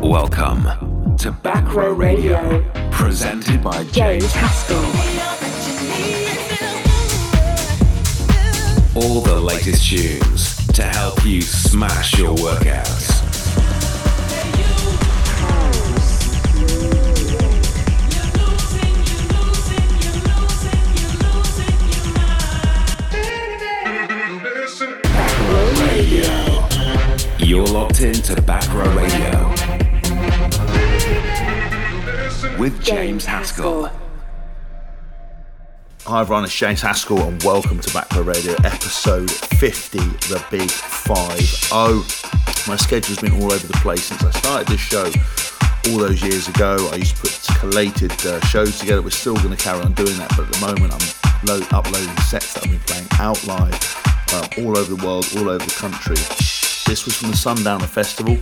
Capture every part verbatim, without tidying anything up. Welcome to Backrow Radio, presented by James Haskell. All the latest tunes to help you smash your workouts. You're locked into Backrow Radio with James Haskell. Hi everyone, it's James Haskell and welcome to Backrow Radio, episode fifty, the big five oh. My schedule's been all over the place since I started this show all those years ago. I used to put collated uh, shows together. We're still going to carry on doing that, but at the moment I'm load- uploading sets that I've been playing out live uh, all over the world, all over the country. This was from the Sundowner Festival.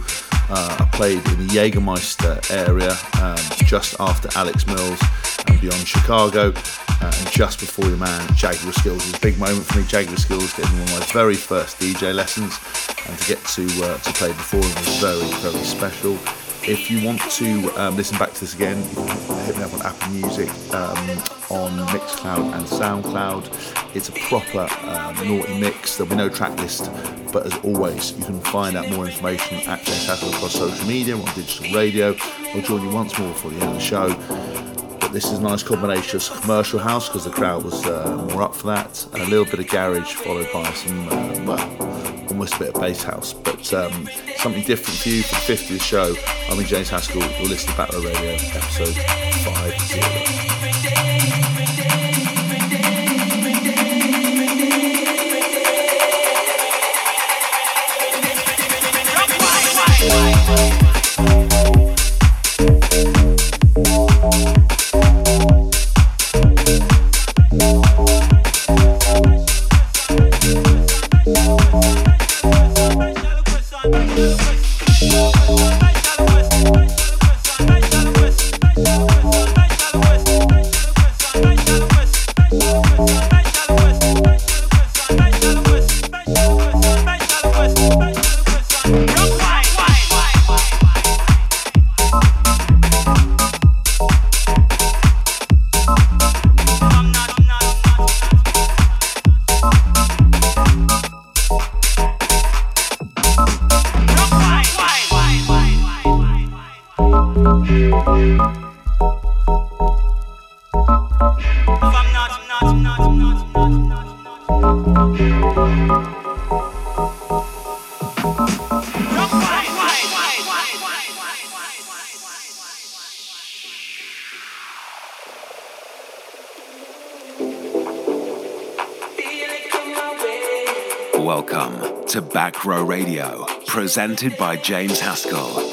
Uh, I played in the Jägermeister area um, just after Alex Mills and Beyond Chicago, uh, and just before your man Jaguar Skills. It was a big moment for me. Jaguar Skills getting one of my very first D J lessons, and to get to uh, to play before him was very, very special. If you want to um, listen back to this again, you can hit me up on Apple Music, um, on Mixcloud and Soundcloud. It's a proper um, naughty mix. There'll be no track list, but as always, you can find out more information at James Haskell across social media, on digital radio. I'll join you once more before the end of the show. But this is a nice combination of commercial house, because the crowd was uh, more up for that, and a little bit of garage, followed by some, uh, well, almost a bit of bass house, but um, something different for you for the fiftieth show. I'm in James Haskell. You're listening to Backrow Radio, episode fifty. Welcome to Backrow Radio, presented by James Haskell.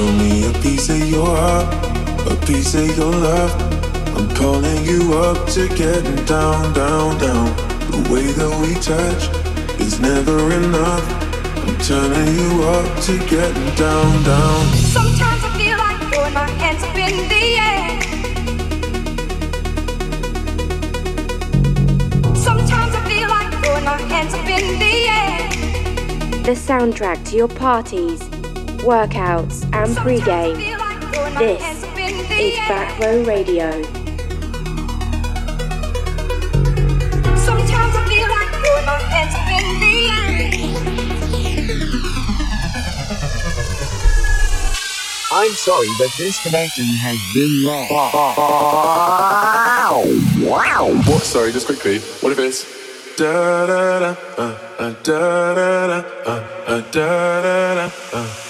Show me a piece of your heart, a piece of your love. I'm calling you up to getting down, down, down. The way that we touch is never enough. I'm turning you up to getting down, down. Sometimes I feel like throwing my hands up in the air. Sometimes I feel like throwing my hands up in the air. The soundtrack to your parties, workouts and pre-game. This is Backrow Radio. Sometimes I feel like throwing my hands up in the air. I'm sorry, but this connection has been lost. Wow! Wow! What? Sorry, just quickly. What if it's da da da uh da da da uh da da da uh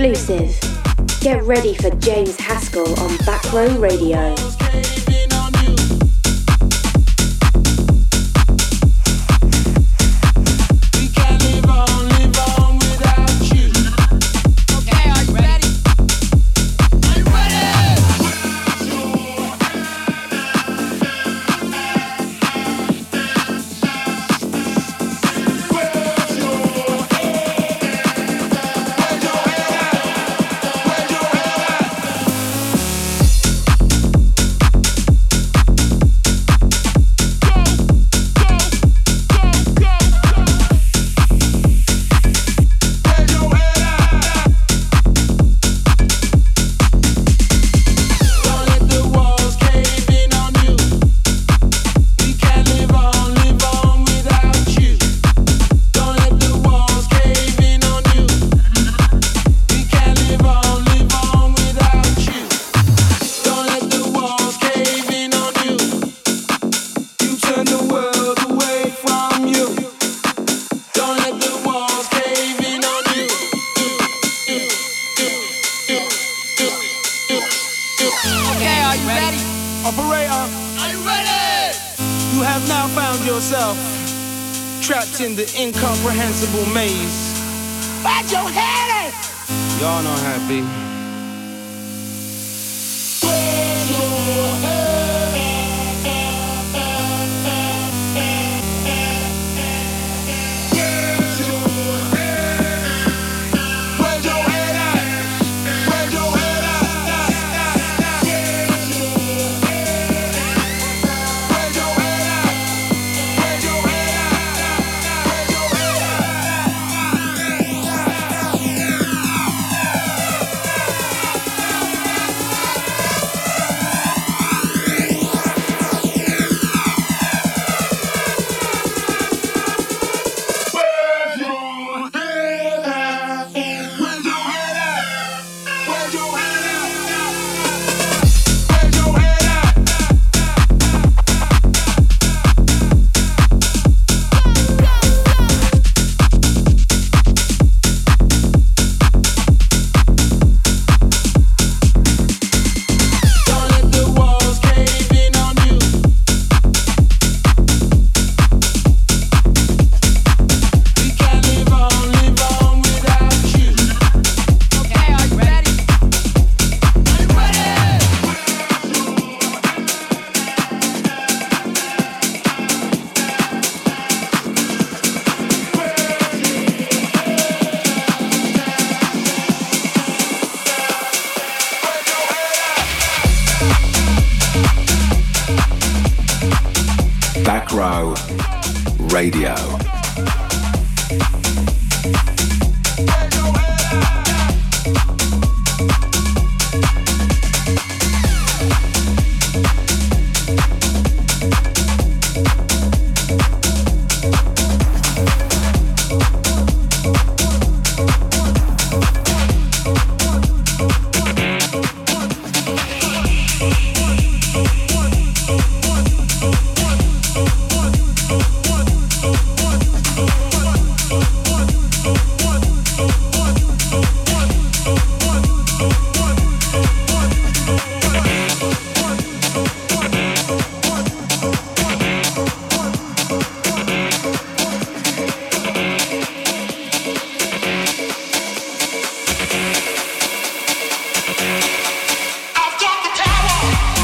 Exclusive. Get ready for James Haskell on Backrow Radio. Okay, are you ready? Operator, are you ready? You have now found yourself trapped in the incomprehensible maze. Find your head! Y'all know how it be. Backrow Radio. I've got the power.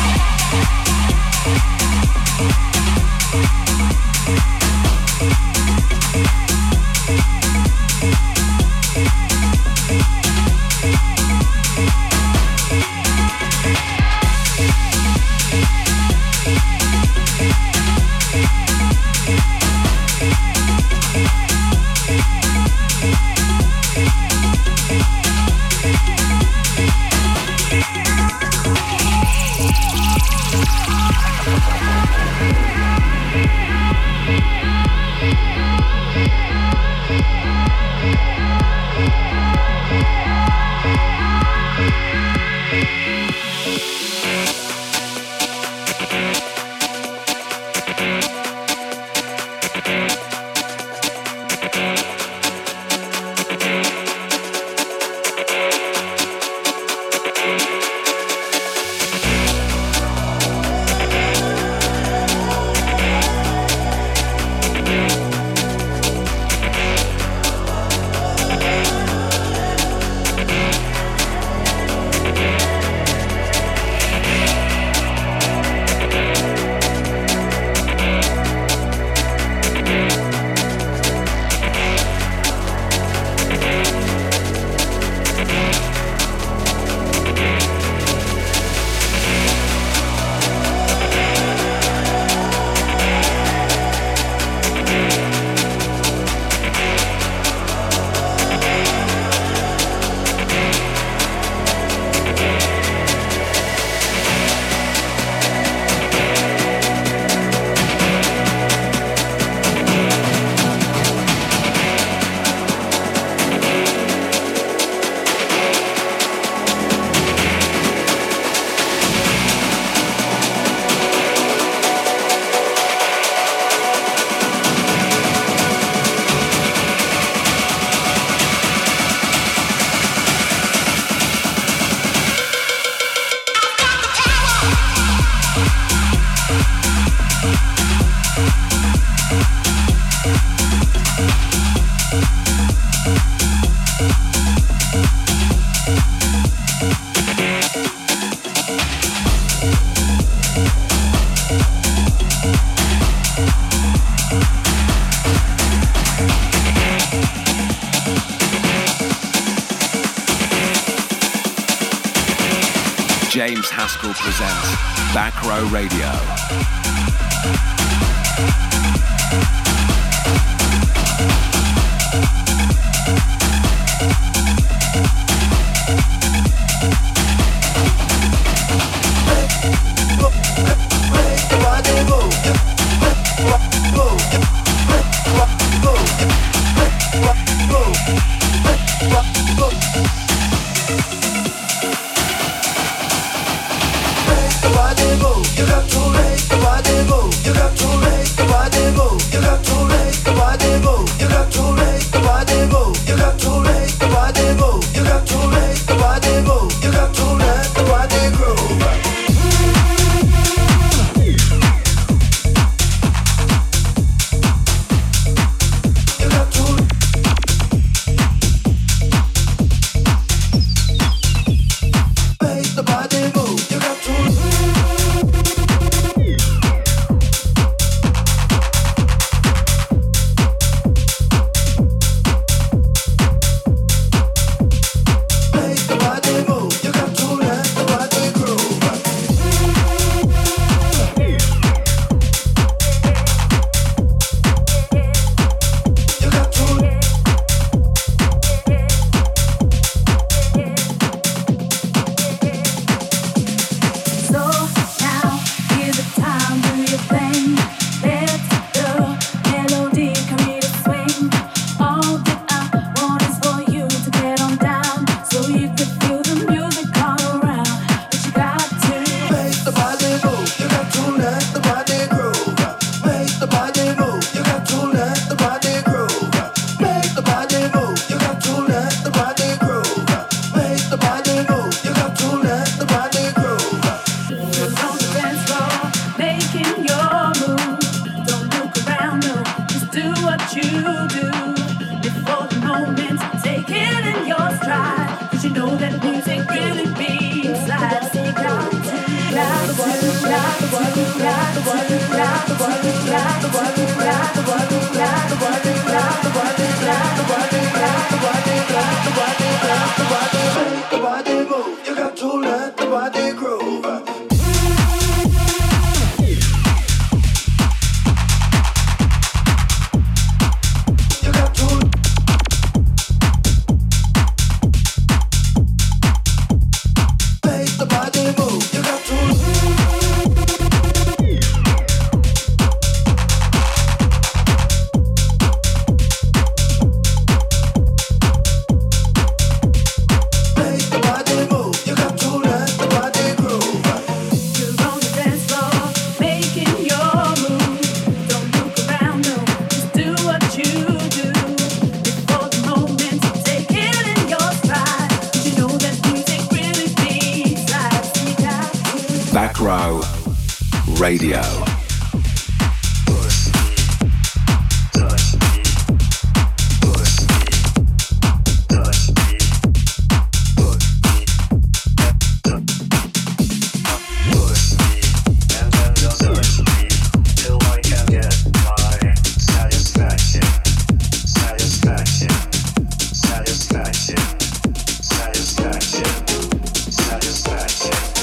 James Haskell presents Backrow Radio. Radio.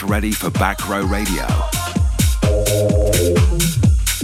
get ready for Backrow Radio. Fuck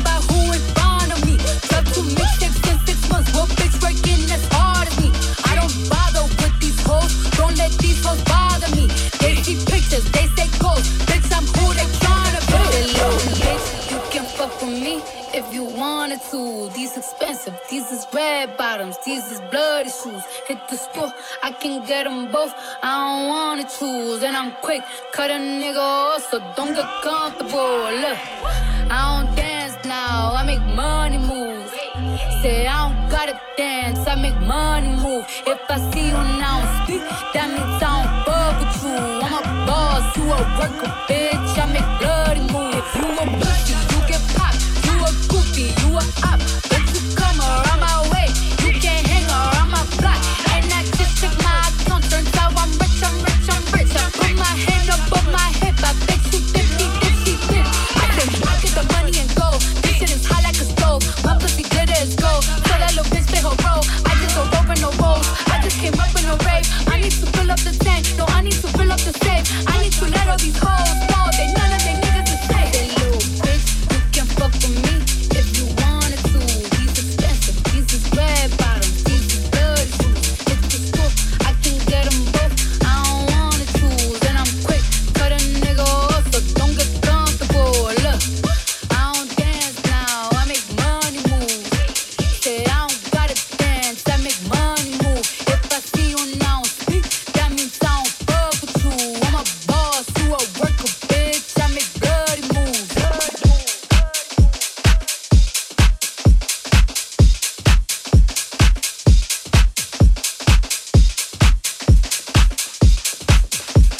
about tattooed. These expensive, these is red bottoms, these is bloody shoes. Hit the store, I can get them both, I don't wanna choose. And I'm quick, cut a nigga off, so don't get comfortable. Look, I don't dance now, I make money moves. Say I don't gotta dance, I make money move. If I see you now speak, that means I don't fuck with you. I'm a boss, you a worker, bitch, I make bloody moves. You a bitch, you get popped, you a goofy, you a op. If you come around my way, you can't hang around my block. And I just check my account, turns out I'm rich, I'm rich, I'm rich. I put my hand up on my hip, I bet you fifty, fifty, fifty. I say I get the money and go, this shit is hot like a stove. My pussy let's go, so that little bitch play her role. I just don't rope in no rolls, I just came up in a rave. I need to fill up the tank, no, I need to fill up the safe. I need to let all these hoes know that none of them niggas is safe. That little bitch, you can fuck with me if you wanted to. These expensive, these is red bottoms, these is bloody shoes. It's the school, I can get them both, I don't wanna choose. And I'm quick, cut a nigga off, so don't get comfortable. Look, I don't dance now, I make money move. I don't gotta dance, I make money move. If I see you now speak, that means I don't fuck with you. I'm a boss, you a worker, bitch, I make bloody moves.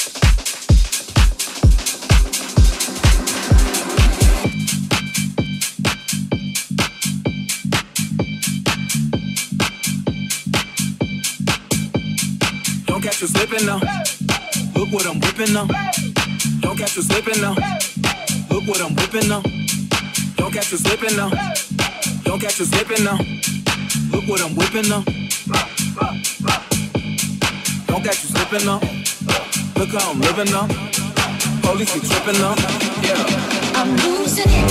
Don't catch you slipping now. Look what I'm whipping now. Don't catch you slipping now. Look what I'm whipping now. Don't catch you slipping now. Don't catch you slipping now. Look what I'm whipping now. Don't catch you slipping now. Look how I'm living now. Police be tripping now. Yeah. I'm losing it.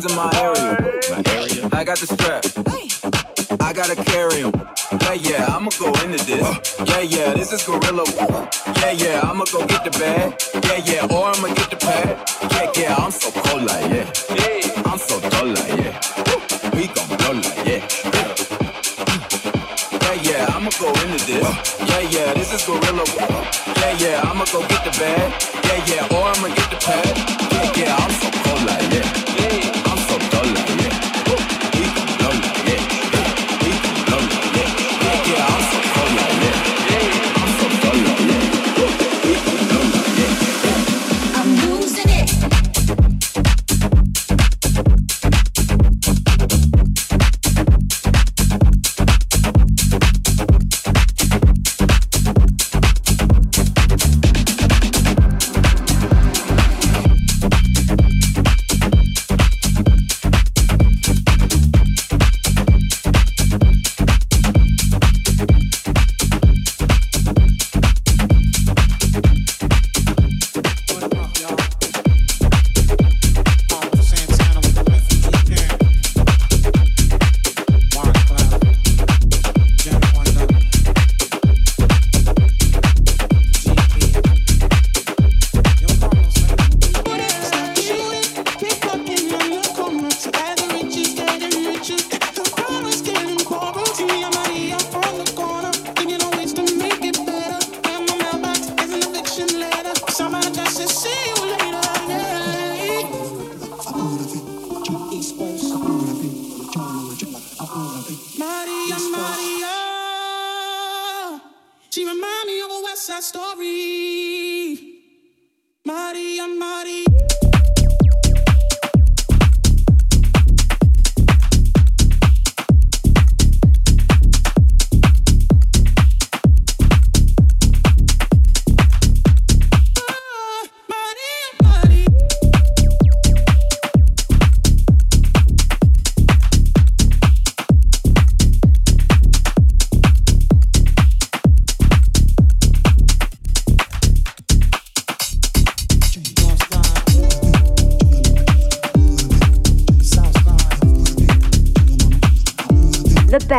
In my area. my area, I got the strap, I gotta carry him, yeah, yeah, I'ma go into this, yeah, yeah, this is gorilla, yeah, yeah, I'ma go get the bag, yeah, yeah, or I'ma get the pad, yeah, yeah, I'm so cold like, yeah, I'm so dull like, yeah, we gon' blow like, yeah, yeah, yeah, I'ma go into this, yeah, yeah, this is gorilla, yeah, yeah, I'ma go get the bag, yeah, yeah, or I'ma get the pad, yeah, yeah, I'm so cold like, yeah.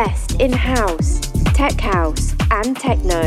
best in house, tech house, and techno.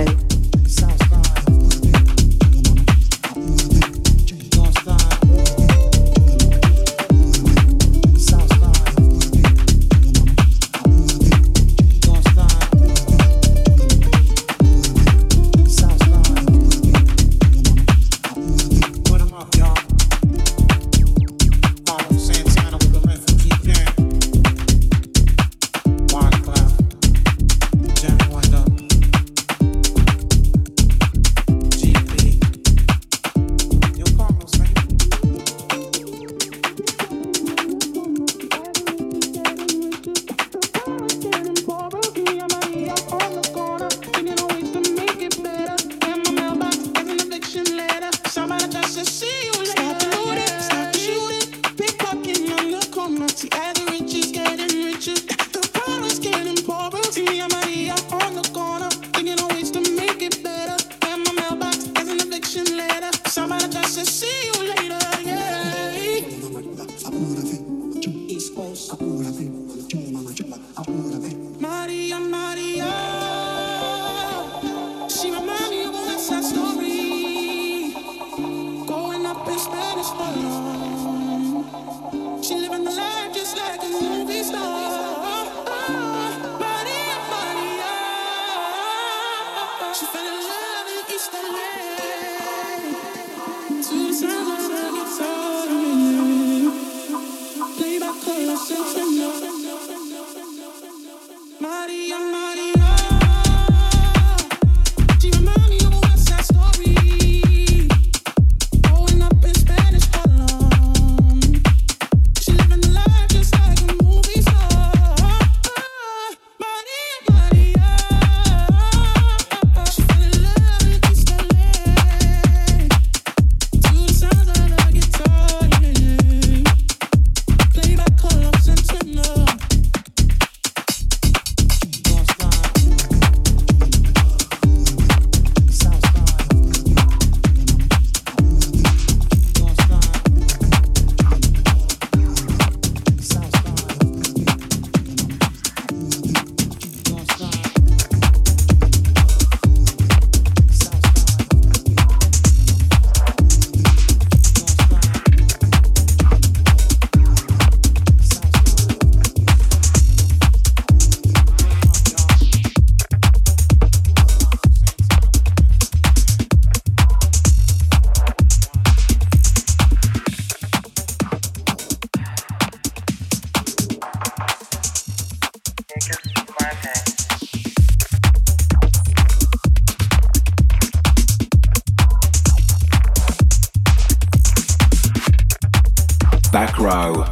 Backrow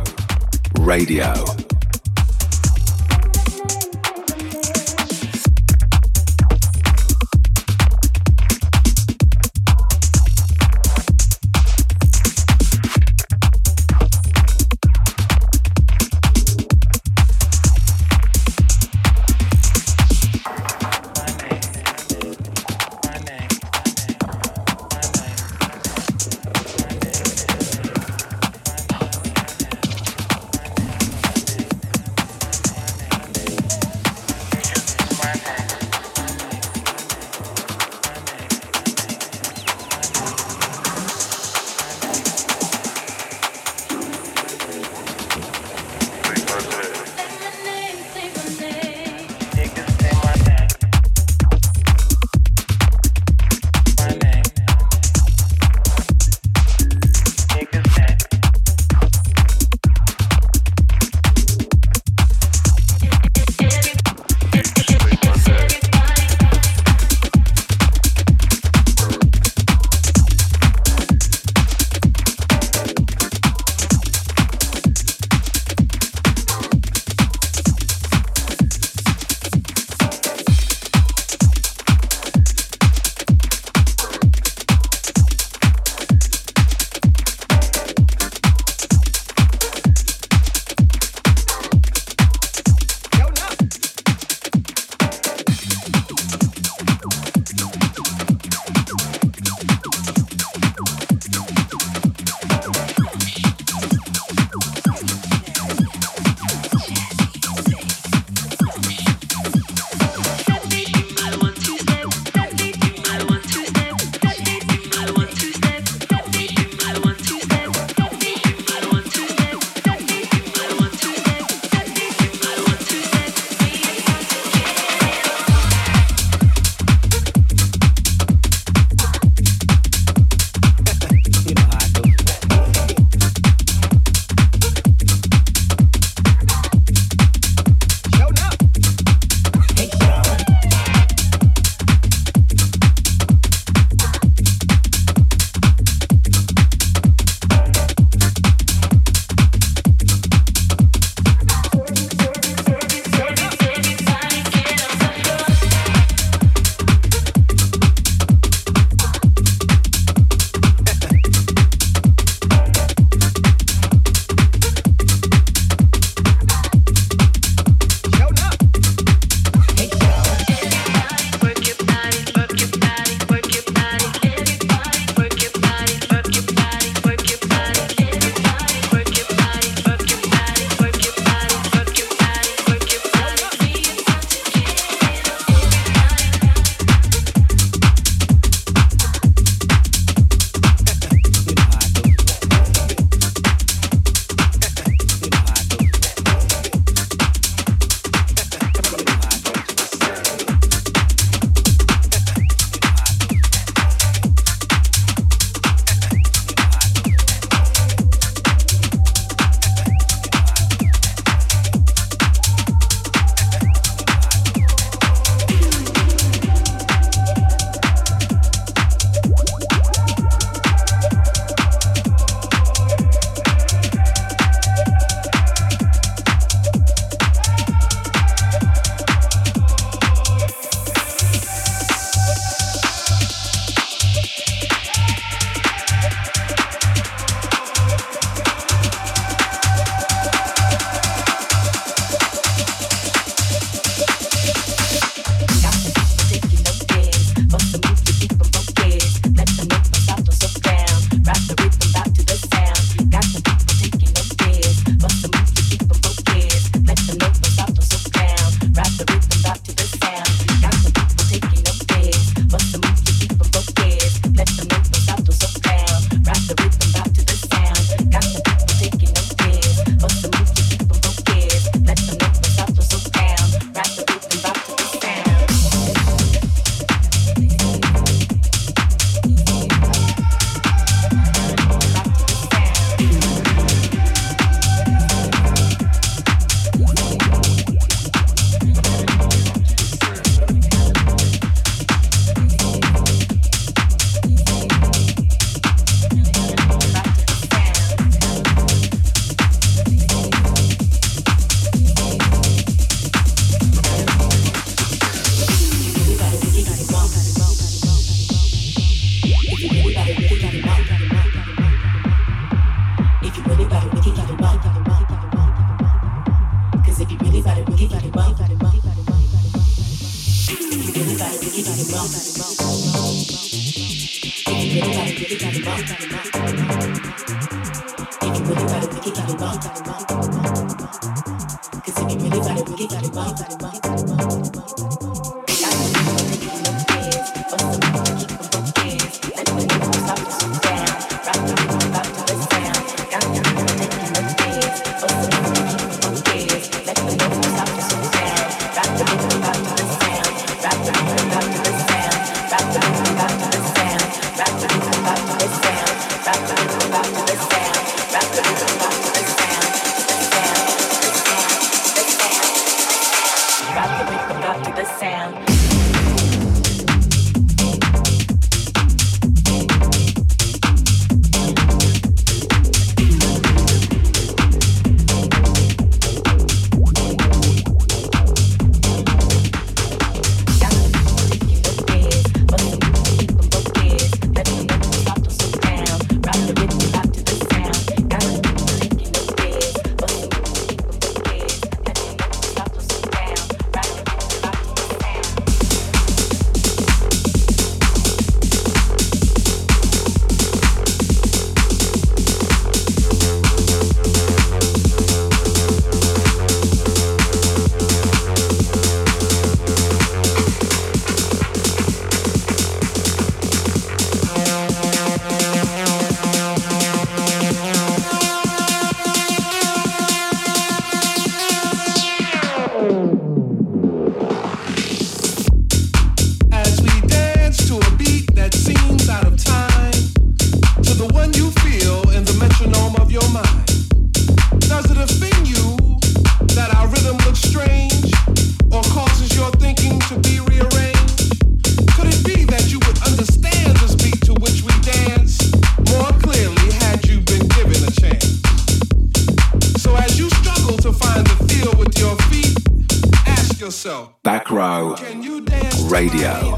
Radio. Backrow Radio.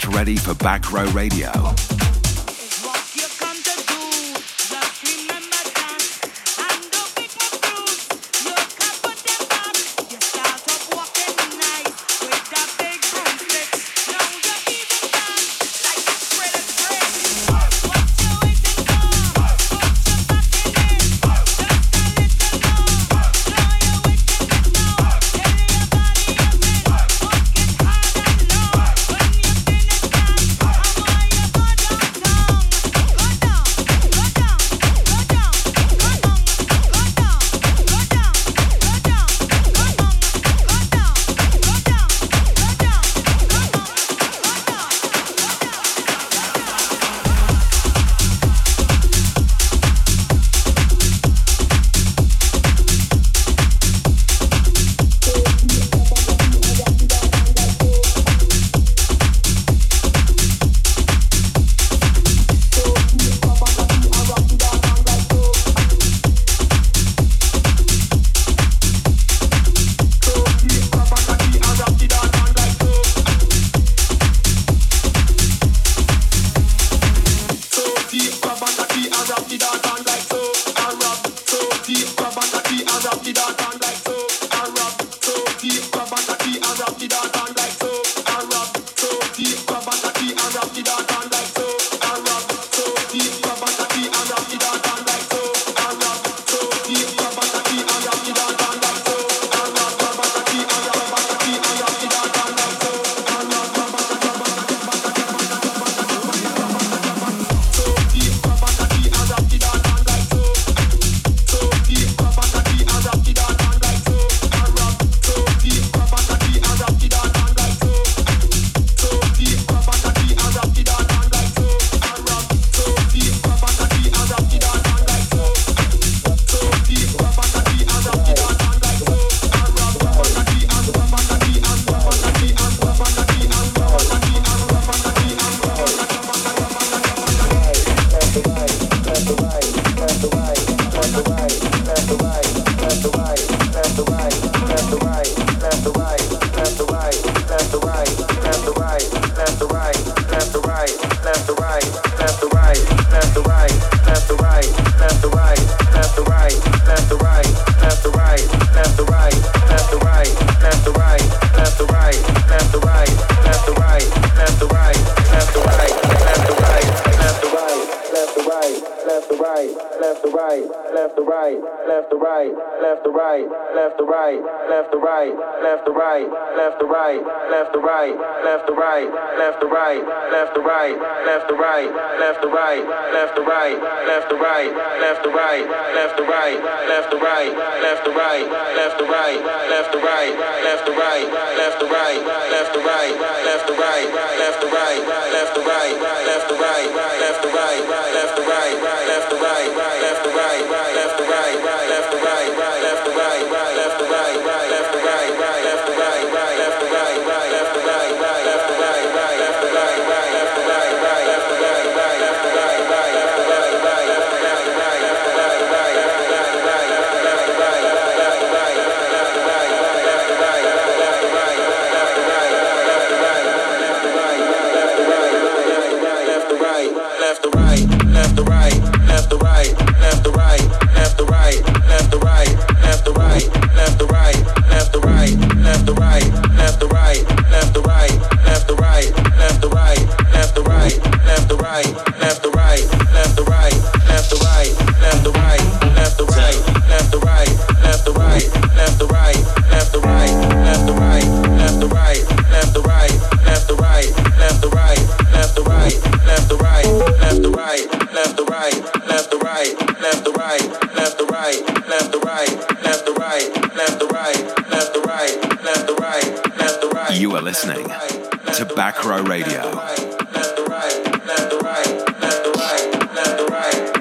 Get ready for Backrow Radio. Backrow Radio. Left to right, left to right, left to right, left to right, left to right.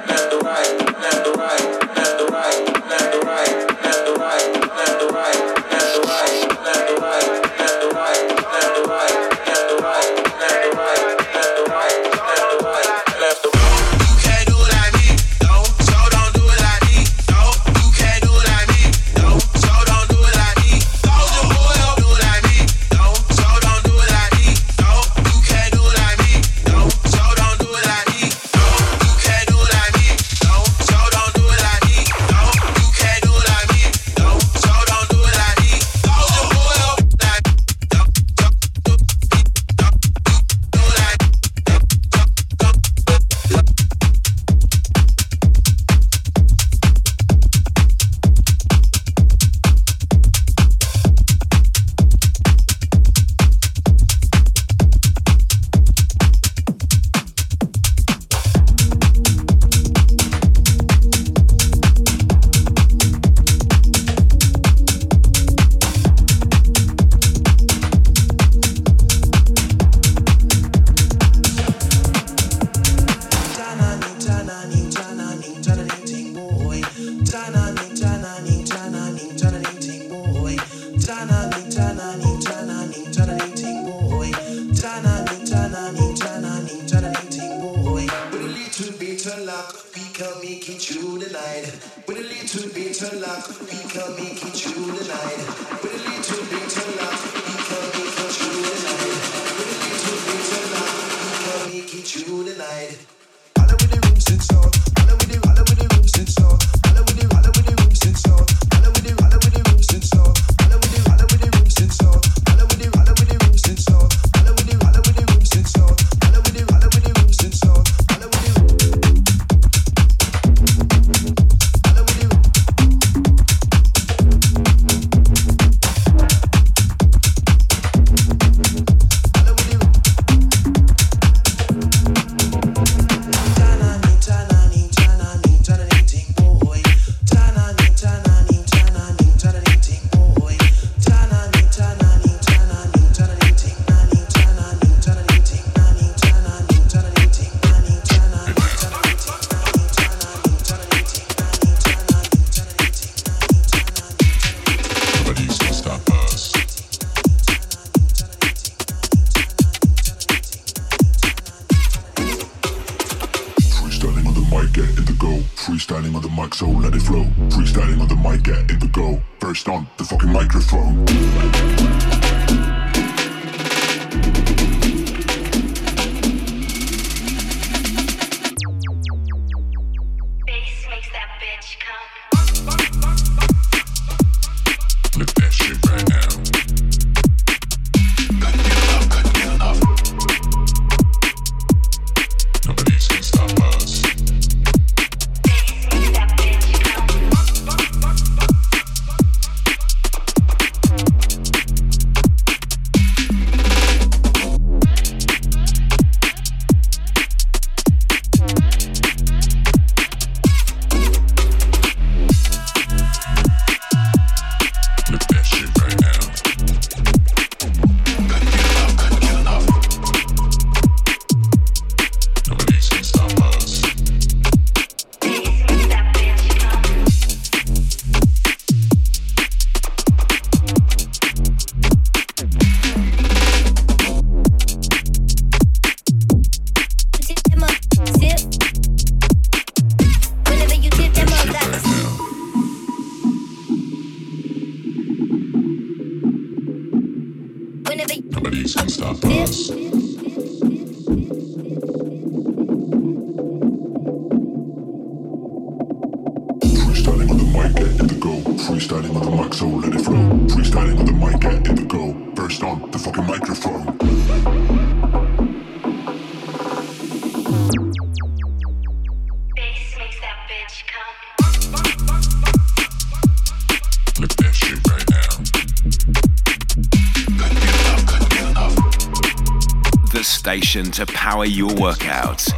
To power your workouts.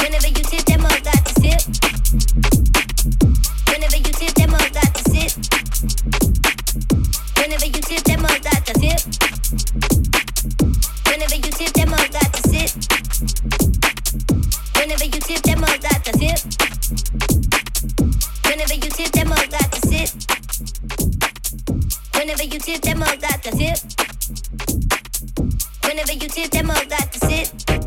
Whenever you tip them up, got to sit.